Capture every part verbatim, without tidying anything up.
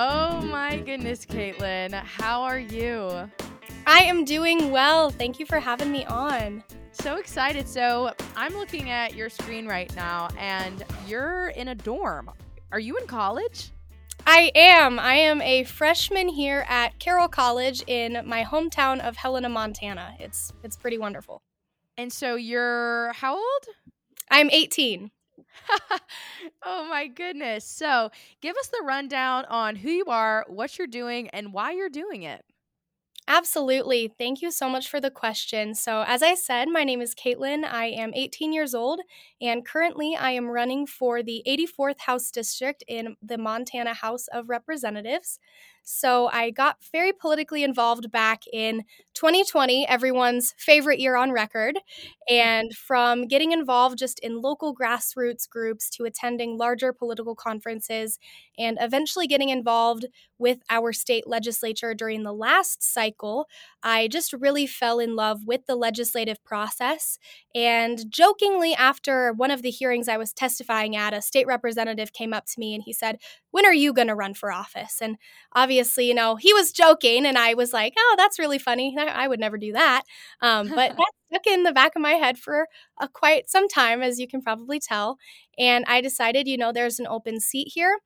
Oh my goodness, Caitlin. How are you? I am doing well. Thank you for having me on. So excited. So I'm looking at your screen right now and you're in a dorm. Are you in college? I am. I am a freshman here at Carroll College in my hometown of Helena, Montana. It's it's pretty wonderful. And so you're how old? I'm eighteen. Oh my goodness. So give us the rundown on who you are, what you're doing, and why you're doing it. Absolutely. Thank you so much for the question. So as I said, my name is Caitlin. I am eighteen years old, and currently I am running for the eighty-fourth House District in the Montana House of Representatives. So I got very politically involved back in twenty twenty, everyone's favorite year on record. And from getting involved just in local grassroots groups to attending larger political conferences and eventually getting involved with our state legislature during the last cycle, I just really fell in love with the legislative process. And jokingly, after one of the hearings I was testifying at, a state representative came up to me and he said, "When are you going to run for office?" And obviously, Obviously, you know, he was joking, and I was like, oh, that's really funny. I would never do that. Um, but that stuck in the back of my head for a quite some time, as you can probably tell. And I decided, you know, there's an open seat here.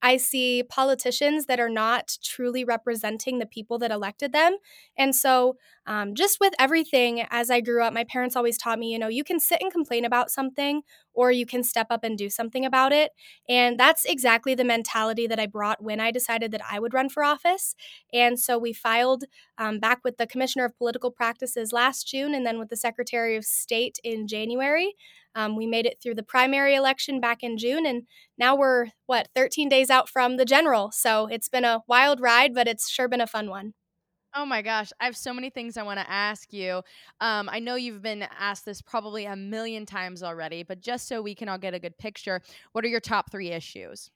I see politicians that are not truly representing the people that elected them. And so um, just with everything, as I grew up, my parents always taught me, you know, you can sit and complain about something, or you can step up and do something about it. And that's exactly the mentality that I brought when I decided that I would run for office. And so we filed um, back with the Commissioner of Political Practices last June, and then with the Secretary of State in January. Um, we made it through the primary election back in June, and now we're, what, thirteen days out from the general. So it's been a wild ride, but it's sure been a fun one. Oh my gosh, I have so many things I want to ask you. Um, I know you've been asked this probably a million times already, but just so we can all get a good picture, what are your top three issues?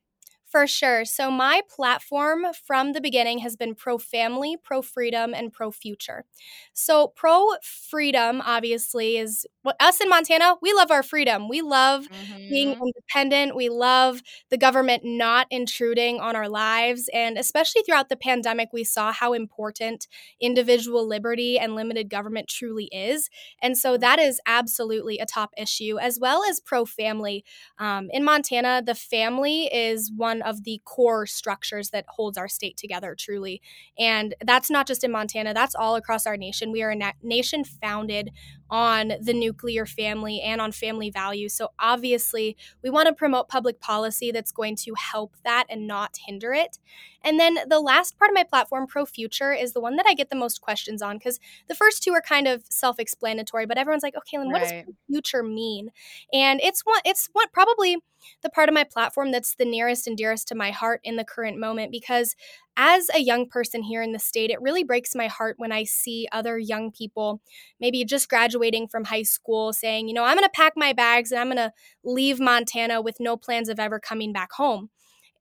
For sure. So my platform from the beginning has been pro-family, pro-freedom, and pro-future. So pro-freedom, obviously, is what us in Montana, we love our freedom. We love mm-hmm. being independent. We love the government not intruding on our lives. And especially throughout the pandemic, we saw how important individual liberty and limited government truly is. And so that is absolutely a top issue, as well as pro-family. Um, in Montana, the family is one of the core structures that holds our state together truly. And that's not just in Montana, that's all across our nation. We are a na- nation founded on the nuclear family and on family values. So obviously we want to promote public policy that's going to help that and not hinder it. And then the last part of my platform, pro-future, is the one that I get the most questions on, because the first two are kind of self-explanatory, but everyone's like, okay, Lynn, what right. does future mean? And it's one, it's what probably the part of my platform that's the nearest and dearest to my heart in the current moment, because as a young person here in the state, it really breaks my heart when I see other young people, maybe just graduating from high school, saying, you know, I'm going to pack my bags and I'm going to leave Montana with no plans of ever coming back home.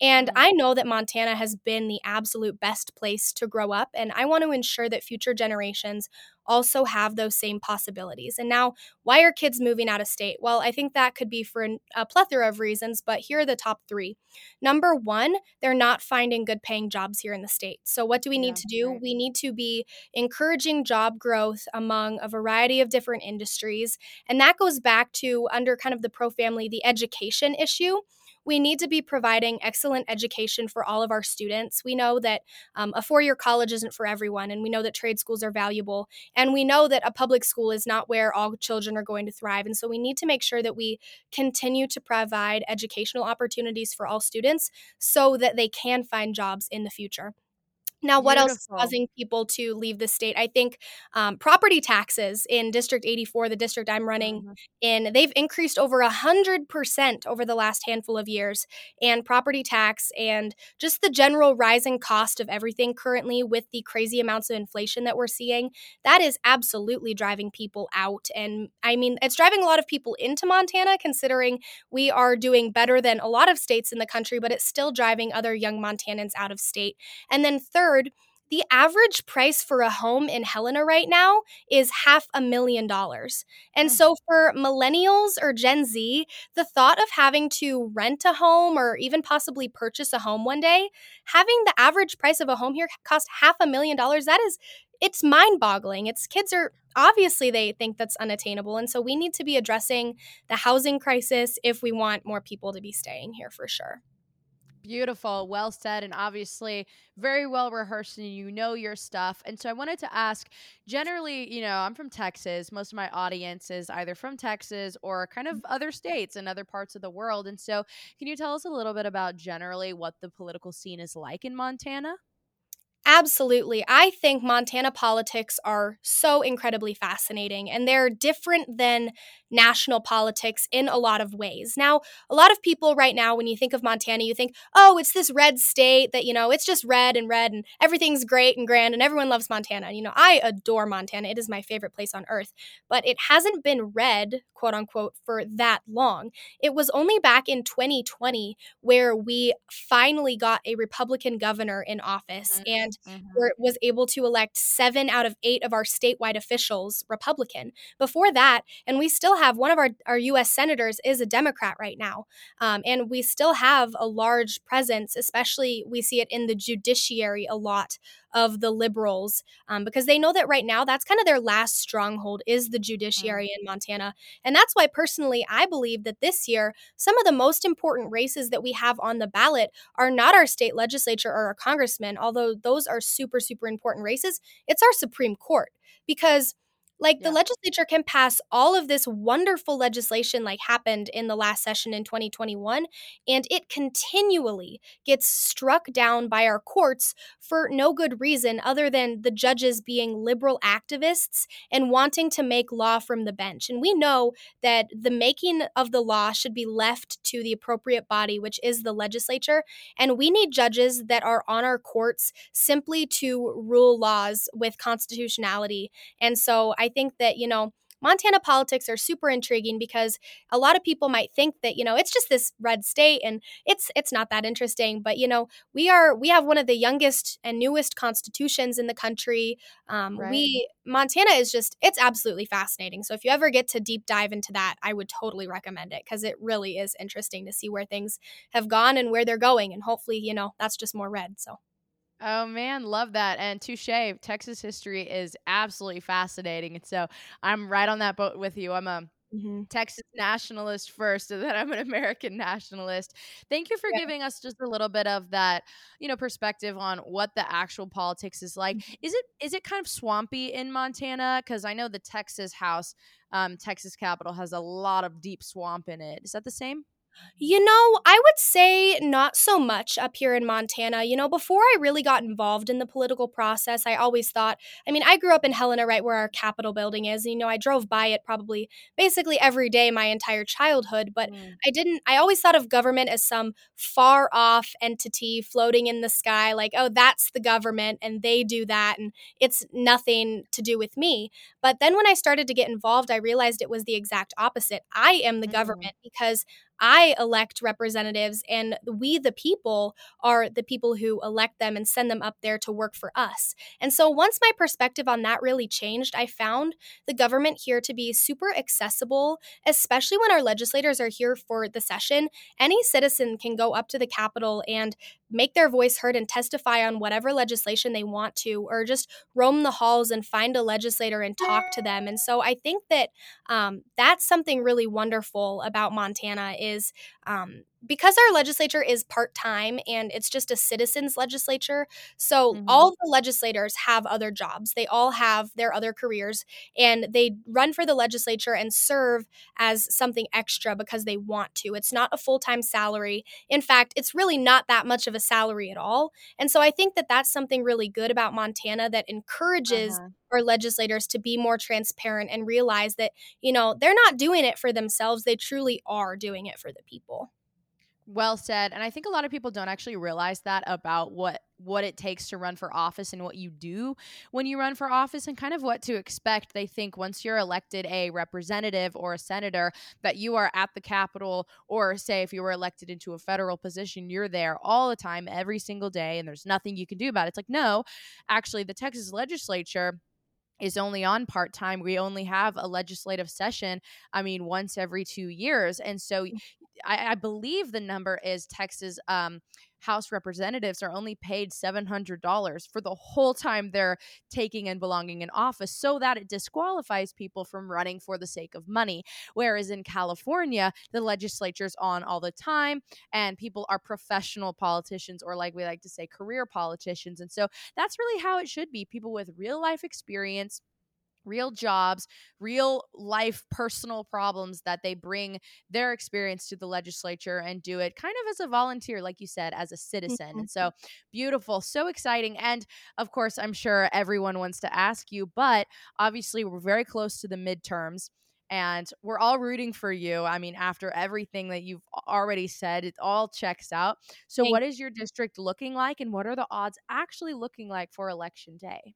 And I know that Montana has been the absolute best place to grow up, and I want to ensure that future generations also have those same possibilities. And now, why are kids moving out of state? Well, I think that could be for a plethora of reasons, but here are the top three. Number one, they're not finding good paying jobs here in the state. So what do we need yeah, to do? Right. We need to be encouraging job growth among a variety of different industries. And that goes back to, under kind of the pro-family, the education issue. We need to be providing excellent education for all of our students. We know that um, a four-year college isn't for everyone, and we know that trade schools are valuable, and we know that a public school is not where all children are going to thrive. And so we need to make sure that we continue to provide educational opportunities for all students so that they can find jobs in the future. Now, what Beautiful. Else is causing people to leave the state? I think um, property taxes in District eighty-four, the district I'm running mm-hmm. in, they've increased over one hundred percent over the last handful of years. And property tax and just the general rising cost of everything currently with the crazy amounts of inflation that we're seeing, that is absolutely driving people out. And I mean, it's driving a lot of people into Montana, considering we are doing better than a lot of states in the country, but it's still driving other young Montanans out of state. And then third, The average price for a home in Helena right now is half a million dollars. And mm. so for millennials or Gen Z, the thought of having to rent a home or even possibly purchase a home one day, having the average price of a home here cost half a million dollars, that is, it's mind-boggling. It's kids are, obviously they think that's unattainable. And so we need to be addressing the housing crisis if we want more people to be staying here for sure. Beautiful, well said, and obviously very well rehearsed, and you know your stuff. And so I wanted to ask, generally, you know, I'm from Texas. Most of my audience is either from Texas or kind of other states and other parts of the world. And so can you tell us a little bit about generally what the political scene is like in Montana? Absolutely. I think Montana politics are so incredibly fascinating, and they're different than national politics in a lot of ways. Now, a lot of people right now, when you think of Montana, you think, oh, it's this red state that, you know, it's just red and red and everything's great and grand and everyone loves Montana. You know, I adore Montana. It is my favorite place on earth, but it hasn't been red, quote unquote, for that long. It was only back in twenty twenty where we finally got a Republican governor in office, mm-hmm. and Mm-hmm. where was able to elect seven out of eight of our statewide officials Republican. Before that, and we still have one of our, our U S senators is a Democrat right now. Um, and we still have a large presence, especially we see it in the judiciary a lot of the liberals, um, because they know that right now that's kind of their last stronghold is the judiciary mm-hmm. in Montana. And that's why personally, I believe that this year, some of the most important races that we have on the ballot are not our state legislature or our congressmen, although those Those are super, super important races. It's our Supreme Court, because like yeah. the legislature can pass all of this wonderful legislation like happened in the last session in twenty twenty-one, and it continually gets struck down by our courts for no good reason other than the judges being liberal activists and wanting to make law from the bench. And we know that the making of the law should be left to the appropriate body, which is the legislature. And we need judges that are on our courts simply to rule laws with constitutionality. And so I I think that, you know, Montana politics are super intriguing, because a lot of people might think that, you know, it's just this red state and it's it's not that interesting. But, you know, we are we have one of the youngest and newest constitutions in the country. Um, right. We Montana is just it's absolutely fascinating. So if you ever get to deep dive into that, I would totally recommend it, because it really is interesting to see where things have gone and where they're going. And hopefully, you know, that's just more red. So. Oh, man, love that. And touche, Texas history is absolutely fascinating. And so I'm right on that boat with you. I'm a mm-hmm. Texas nationalist first, and then I'm an American nationalist. Thank you for yeah. giving us just a little bit of that, you know, perspective on what the actual politics is like. Mm-hmm. Is it is it kind of swampy in Montana? Because I know the Texas House, um, Texas Capitol has a lot of deep swamp in it. Is that the same? You know, I would say not so much up here in Montana. You know, before I really got involved in the political process, I always thought, I mean, I grew up in Helena, right where our Capitol building is. And, you know, I drove by it probably basically every day my entire childhood. But mm. I didn't, I always thought of government as some far off entity floating in the sky, like, oh, that's the government and they do that. And it's nothing to do with me. But then when I started to get involved, I realized it was the exact opposite. I am the mm. government, because I elect representatives, and we, the people, are the people who elect them and send them up there to work for us. And so once my perspective on that really changed, I found the government here to be super accessible, especially when our legislators are here for the session. Any citizen can go up to the Capitol and make their voice heard and testify on whatever legislation they want to, or just roam the halls and find a legislator and talk to them. And so I think that um, that's something really wonderful about Montana is um, because our legislature is part-time and it's just a citizens legislature. So mm-hmm. all the legislators have other jobs. They all have their other careers, and they run for the legislature and serve as something extra because they want to. It's not a full-time salary. In fact, it's really not that much of a salary at all. And so I think that that's something really good about Montana that encourages uh-huh. our legislators to be more transparent and realize that, you know, they're not doing it for themselves. They truly are doing it for the people. Well said. And I think a lot of people don't actually realize that about what what it takes to run for office and what you do when you run for office and kind of what to expect. They think once you're elected a representative or a senator that you are at the Capitol, or say if you were elected into a federal position, you're there all the time, every single day, and there's nothing you can do about it. It's like, no, actually, the Texas legislature is only on part-time. We only have a legislative session, I mean, once every two years. And so I, I believe the number is Texas um, House representatives are only paid seven hundred dollars for the whole time they're taking and belonging in office, so that it disqualifies people from running for the sake of money. Whereas in California, the legislature's on all the time and people are professional politicians, or like we like to say, career politicians. And so that's really how it should be. People with real life experience, real jobs, real life personal problems that they bring their experience to the legislature and do it kind of as a volunteer, like you said, as a citizen. Mm-hmm. And so beautiful, so exciting. And of course, I'm sure everyone wants to ask you, but obviously we're very close to the midterms and we're all rooting for you. I mean, after everything that you've already said, it all checks out. So Thank- what is your district looking like, and what are the odds actually looking like for Election Day?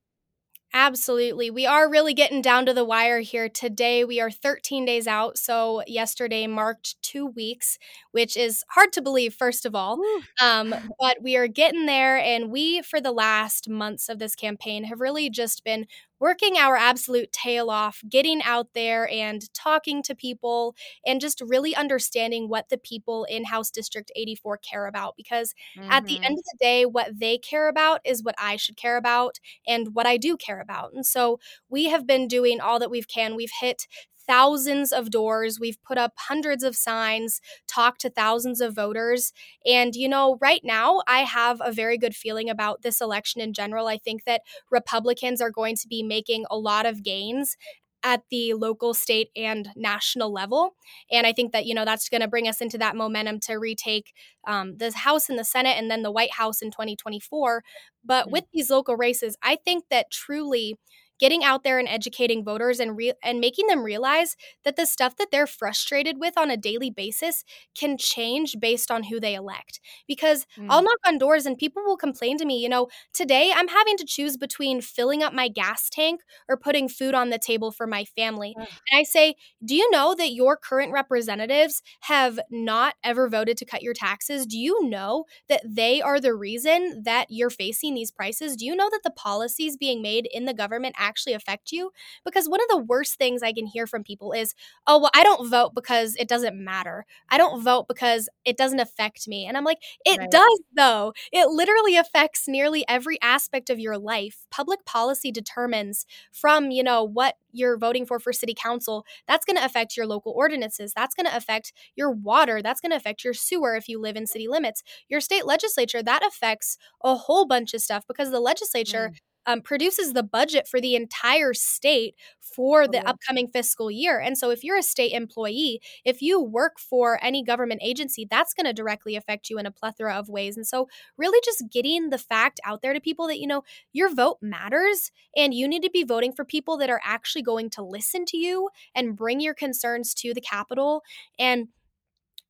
Absolutely. We are really getting down to the wire here today. We are thirteen days out. So yesterday marked two weeks, which is hard to believe, first of all. Um, but we are getting there. And we, for the last months of this campaign, have really just been working our absolute tail off, getting out there and talking to people and just really understanding what the people in House District eighty-four care about. Because mm-hmm. at the end of the day, what they care about is what I should care about and what I do care about. And so we have been doing all that we can. We've hit thousands of doors. We've put up hundreds of signs, talked to thousands of voters. And, you know, right now I have a very good feeling about this election in general. I think that Republicans are going to be making a lot of gains at the local, state, and national level. And I think that, you know, that's going to bring us into that momentum to retake um, the House and the Senate and then the White House in twenty twenty-four. But mm-hmm. with these local races, I think that truly getting out there and educating voters and re- and making them realize that the stuff that they're frustrated with on a daily basis can change based on who they elect. Because mm. I'll knock on doors and people will complain to me, you know, today I'm having to choose between filling up my gas tank or putting food on the table for my family. Mm. And I say, do you know that your current representatives have not ever voted to cut your taxes? Do you know that they are the reason that you're facing these prices? Do you know that the policies being made in the government actually affect you? Because one of the worst things I can hear from people is, oh, well, I don't vote because it doesn't matter. I don't vote because it doesn't affect me. And I'm like, it right. does though. It literally affects nearly every aspect of your life. Public policy determines from, you know, what you're voting for for city council. That's going to affect your local ordinances. That's going to affect your water. That's going to affect your sewer if you live in city limits. Your state legislature, that affects a whole bunch of stuff because the legislature mm. Um, produces the budget for the entire state for the upcoming fiscal year. And so if you're a state employee, if you work for any government agency, that's going to directly affect you in a plethora of ways. And so really just getting the fact out there to people that, you know, your vote matters and you need to be voting for people that are actually going to listen to you and bring your concerns to the Capitol. And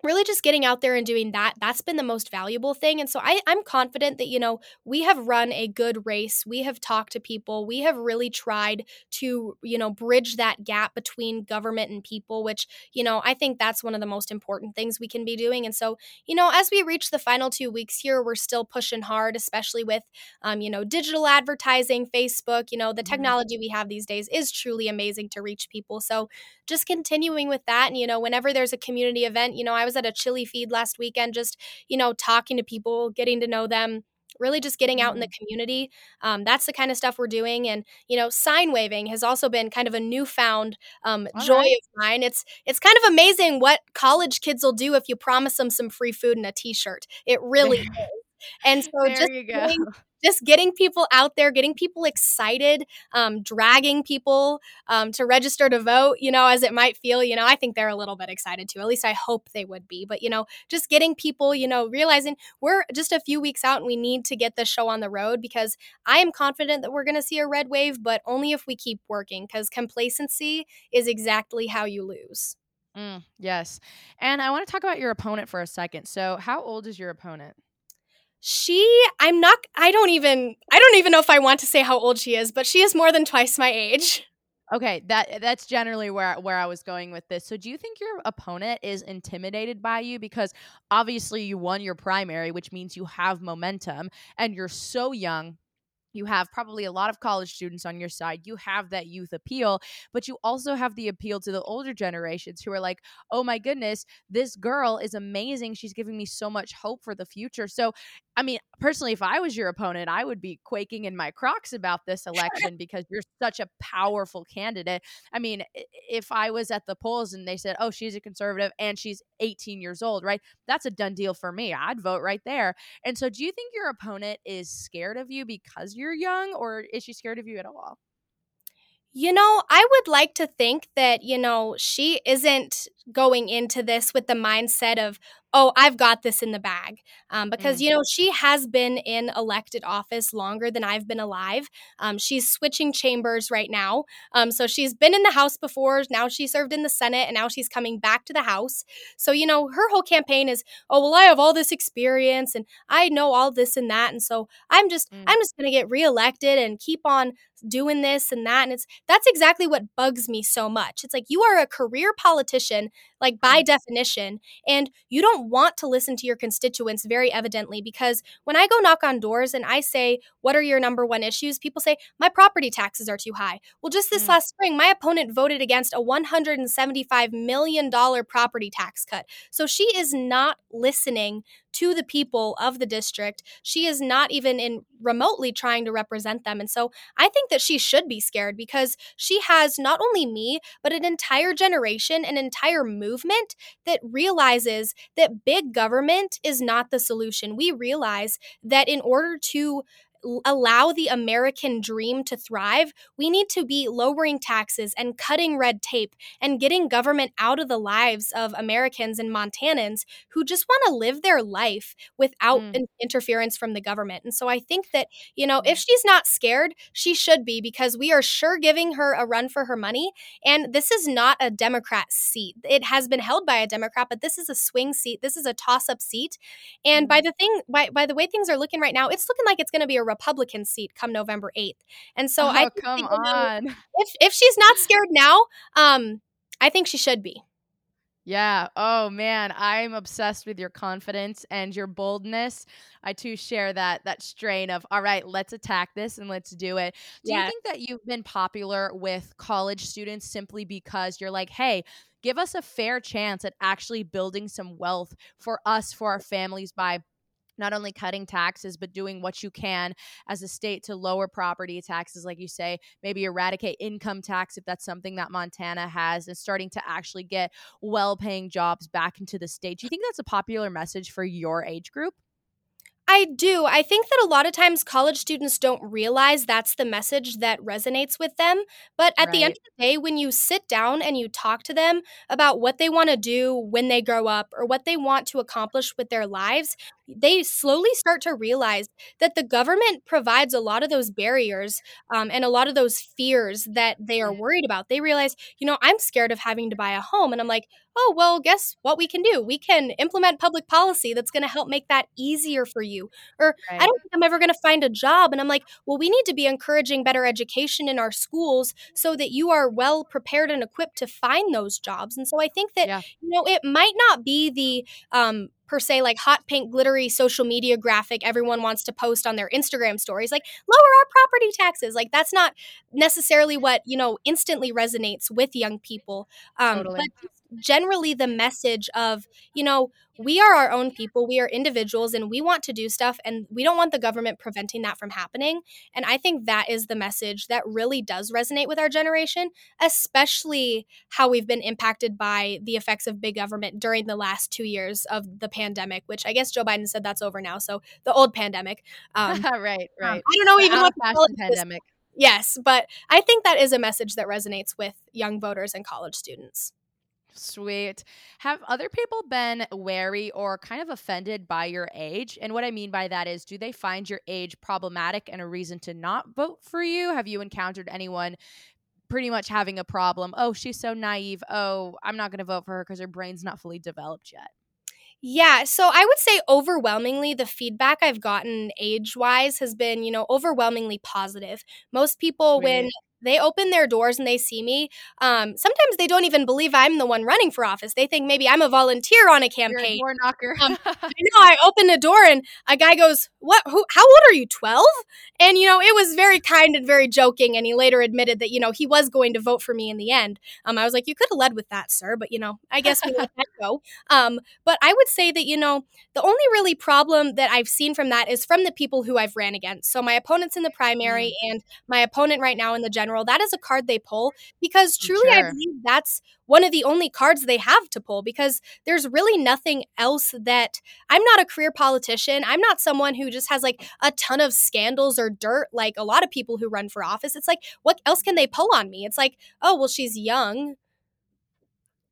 really just getting out there and doing that, that's been the most valuable thing. And so I, I'm confident that, you know, we have run a good race. We have talked to people. We have really tried to, you know, bridge that gap between government and people, which, you know, I think that's one of the most important things we can be doing. And so, you know, as we reach the final two weeks here, we're still pushing hard, especially with, um, you know, digital advertising, Facebook, you know, the technology we have these days is truly amazing to reach people. So just continuing with that. And, you know, whenever there's a community event, you know, I was at a chili feed last weekend, just, you know, talking to people, getting to know them, really just getting out in the community. Um, that's the kind of stuff we're doing. And, you know, sign waving has also been kind of a newfound um, joy right. of mine. It's it's kind of amazing what college kids will do if you promise them some free food and a T-shirt. It really is. And so there just you go. Doing, Just getting people out there, getting people excited, um, dragging people um, to register to vote, you know, as it might feel, you know, I think they're a little bit excited too. At least I hope they would be. But, you know, just getting people, you know, realizing we're just a few weeks out and we need to get this show on the road, because I am confident that we're going to see a red wave, but only if we keep working, because complacency is exactly how you lose. Mm, yes. And I want to talk about your opponent for a second. So how old is your opponent? She, I'm not, I don't even, I don't even know if I want to say how old she is, but she is more than twice my age. Okay, that that's generally where where I was going with this. So do you think your opponent is intimidated by you? Because obviously you won your primary, which means you have momentum, and you're so young. You have probably a lot of college students on your side. You have that youth appeal, but you also have the appeal to the older generations who are like, oh my goodness, this girl is amazing. She's giving me so much hope for the future. So, I mean, personally, if I was your opponent, I would be quaking in my Crocs about this election because you're such a powerful candidate. I mean, if I was at the polls and they said, oh, she's a conservative and she's eighteen years old, right? That's a done deal for me. I'd vote right there. And so do you think your opponent is scared of you because you're You're young, or is she scared of you at all? You know, I would like to think that, you know, she isn't going into this with the mindset of, oh, I've got this in the bag. Um, because, mm-hmm. you know, she has been in elected office longer than I've been alive. Um, she's switching chambers right now. Um, so she's been in the House before. Now she served in the Senate, and now she's coming back to the House. So, you know, her whole campaign is, oh, well, I have all this experience and I know all this and that. And so I'm just mm-hmm. I'm just going to get reelected and keep on doing this and that. And it's that's exactly what bugs me so much. It's like you are a career politician, like by mm-hmm. definition, and you don't want to listen to your constituents very evidently, because when I go knock on doors and I say, what are your number one issues? People say, my property taxes are too high. Well, just this mm. last spring, my opponent voted against a one hundred seventy-five million dollars property tax cut. So she is not listening to the people of the district. She is not even in remotely trying to represent them. And so I think that she should be scared, because she has not only me, but an entire generation, an entire movement that realizes that big government is not the solution. We realize that in order to allow the American dream to thrive, we need to be lowering taxes and cutting red tape and getting government out of the lives of Americans and Montanans who just want to live their life without mm. an interference from the government. And so I think that, you know, if she's not scared, she should be, because we are sure giving her a run for her money. And this is not a Democrat seat. It has been held by a Democrat, but this is a swing seat. This is a toss-up seat. And mm. by the thing, by, by the way things are looking right now, it's looking like it's going to be a Republican seat come November eighth. And so oh, I think come on. If, if she's not scared now, um, I think she should be. Yeah. Oh, man. I'm obsessed with your confidence and your boldness. I, too, share that that strain of, all right, let's attack this and let's do it. Do yeah. you think that you've been popular with college students simply because you're like, hey, give us a fair chance at actually building some wealth for us, for our families, by not only cutting taxes, but doing what you can as a state to lower property taxes, like you say, maybe eradicate income tax if that's something that Montana has, and starting to actually get well-paying jobs back into the state. Do you think that's a popular message for your age group? I do. I think that a lot of times college students don't realize that's the message that resonates with them. But at right. the end of the day, when you sit down and you talk to them about what they want to do when they grow up or what they want to accomplish with their lives, they slowly start to realize that the government provides a lot of those barriers um, and a lot of those fears that they are worried about. They realize, you know, I'm scared of having to buy a home. And I'm like, oh, well, guess what we can do? We can implement public policy that's going to help make that easier for you. Or right. I don't think I'm ever going to find a job. And I'm like, well, we need to be encouraging better education in our schools so that you are well prepared and equipped to find those jobs. And so I think that, yeah. you know, it might not be the um, per se, like hot pink glittery social media graphic everyone wants to post on their Instagram stories, like lower our property taxes. Like that's not necessarily what, you know, instantly resonates with young people. Um, totally. But generally the message of, you know, we are our own people, we are individuals, and we want to do stuff, and we don't want the government preventing that from happening. And I think that is the message that really does resonate with our generation, especially how we've been impacted by the effects of big government during the last two years of the pandemic, which I guess Joe Biden said that's over now. So the old pandemic. Um, right, right. Um, I don't know even what to call it. Pandemic. Yes, but I think that is a message that resonates with young voters and college students. Sweet. Have other people been wary or kind of offended by your age? And what I mean by that is, do they find your age problematic and a reason to not vote for you? Have you encountered anyone pretty much having a problem. Oh, she's so naive. Oh, I'm not going to vote for her because her brain's not fully developed yet. Yeah, so I would say overwhelmingly the feedback I've gotten age-wise has been, you know, overwhelmingly positive. Most people, right. when they open their doors and they see me, um, sometimes they don't even believe I'm the one running for office. They think maybe I'm a volunteer on a campaign. You're a door knocker. um, I know, I open a door and a guy goes, "What? Who? How old are you, twelve?" And, you know, it was very kind and very joking, and he later admitted that, you know, he was going to vote for me in the end. Um, I was like, "You could have led with that, sir," but, you know, I guess we let that go. Um, but I would say that, you know, the only really problem that I've seen from that is from the people who I've ran against. So my opponents in the primary mm. and my opponent right now in the general, that is a card they pull because truly sure. I believe that's one of the only cards they have to pull because there's really nothing else that – I'm not a career politician. I'm not someone who just has like a ton of scandals or dirt like a lot of people who run for office. It's like, what else can they pull on me? It's like, oh, well, she's young.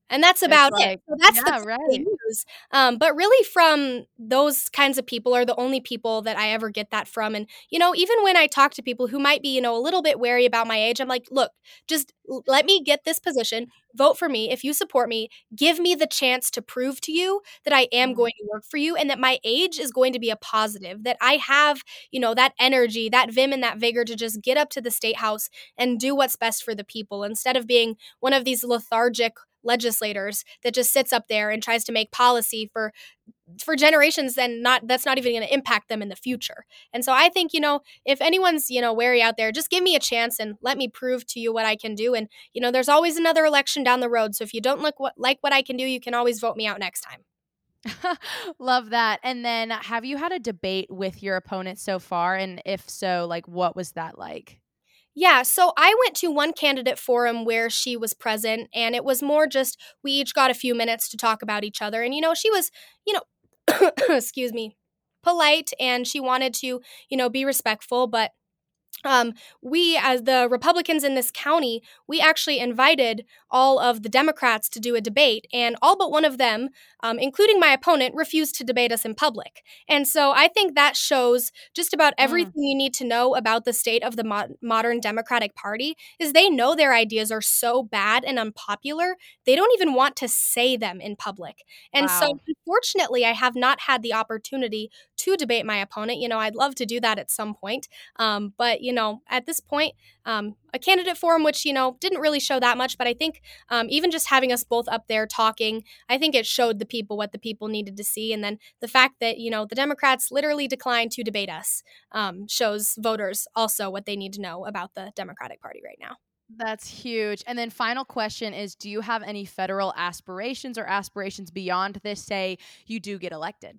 And that's about like, it. So that's yeah, the right. news. Um, but really from those kinds of people are the only people that I ever get that from. And, you know, even when I talk to people who might be, you know, a little bit wary about my age, I'm like, look, just let me get this position. Vote for me. If you support me, give me the chance to prove to you that I am going to work for you and that my age is going to be a positive, that I have, you know, that energy, that vim and that vigor to just get up to the state house and do what's best for the people instead of being one of these lethargic legislators that just sits up there and tries to make policy for for generations then not that's not even going to impact them in the future. And so I think, you know, if anyone's, you know, wary out there, just give me a chance and let me prove to you what I can do. And, you know, there's always another election down the road. So if you don't look what, like what I can do, you can always vote me out next time. Love that. And then have you had a debate with your opponent so far? And if so, like, what was that like? Yeah, so I went to one candidate forum where she was present, and it was more just we each got a few minutes to talk about each other. And, you know, she was, you know, excuse me, polite, and she wanted to, you know, be respectful. But um, we, as the Republicans in this county, we actually invited all of the Democrats to do a debate, and all but one of them, um, including my opponent, refused to debate us in public. And so I think that shows just about everything mm. you need to know about the state of the mo- modern Democratic Party is they know their ideas are so bad and unpopular, they don't even want to say them in public. And wow. so unfortunately, I have not had the opportunity to debate my opponent. You know, I'd love to do that at some point. Um, but, you know, at this point, um, a candidate forum, which, you know, didn't really show that much, but I think Um, even just having us both up there talking, I think it showed the people what the people needed to see. And then the fact that, you know, the Democrats literally declined to debate us um, shows voters also what they need to know about the Democratic Party right now. That's huge. And then final question is, do you have any federal aspirations or aspirations beyond this, say you do get elected?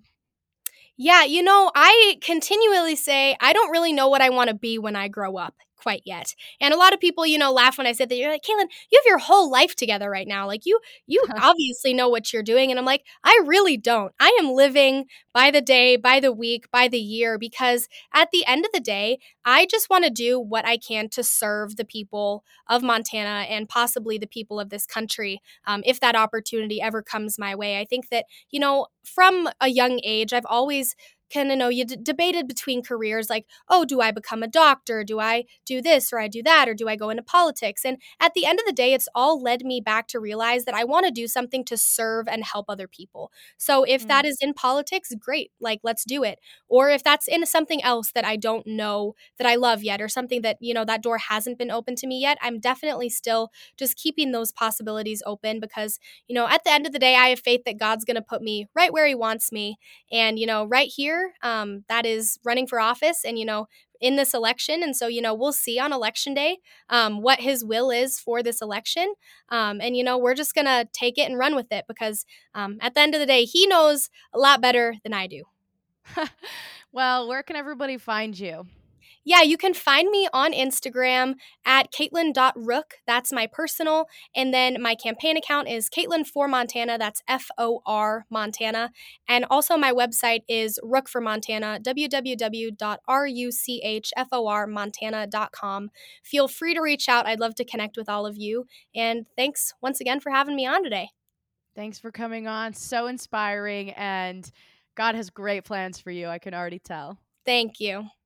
Yeah, you know, I continually say I don't really know what I want to be when I grow up quite yet. And a lot of people, you know, laugh when I said that. You're like, Caitlin, you have your whole life together right now. Like you, you obviously know what you're doing. And I'm like, I really don't. I am living by the day, by the week, by the year, because at the end of the day, I just want to do what I can to serve the people of Montana and possibly the people of this country. Um, if that opportunity ever comes my way, I think that, you know, from a young age, I've always kind of know you d- debated between careers like, oh, do I become a doctor? Do I do this or I do that? Or do I go into politics? And at the end of the day, it's all led me back to realize that I want to do something to serve and help other people. So if mm. that is in politics, great, like let's do it. Or if that's in something else that I don't know that I love yet or something that, you know, that door hasn't been open to me yet, I'm definitely still just keeping those possibilities open because, you know, at the end of the day, I have faith that God's going to put me right where he wants me. And, you know, right here, Um, that is running for office and, you know, in this election. And so, you know, we'll see on election day um, what his will is for this election. Um, and, you know, we're just going to take it and run with it because um, at the end of the day, he knows a lot better than I do. Well, where can everybody find you? Yeah, you can find me on Instagram at Caitlin dot rook. That's my personal. And then my campaign account is Caitlin for Montana. That's F O R Montana. And also my website is Rook for Montana, w w w dot rook for montana dot com. Feel free to reach out. I'd love to connect with all of you. And thanks once again for having me on today. Thanks for coming on. So inspiring. And God has great plans for you. I can already tell. Thank you.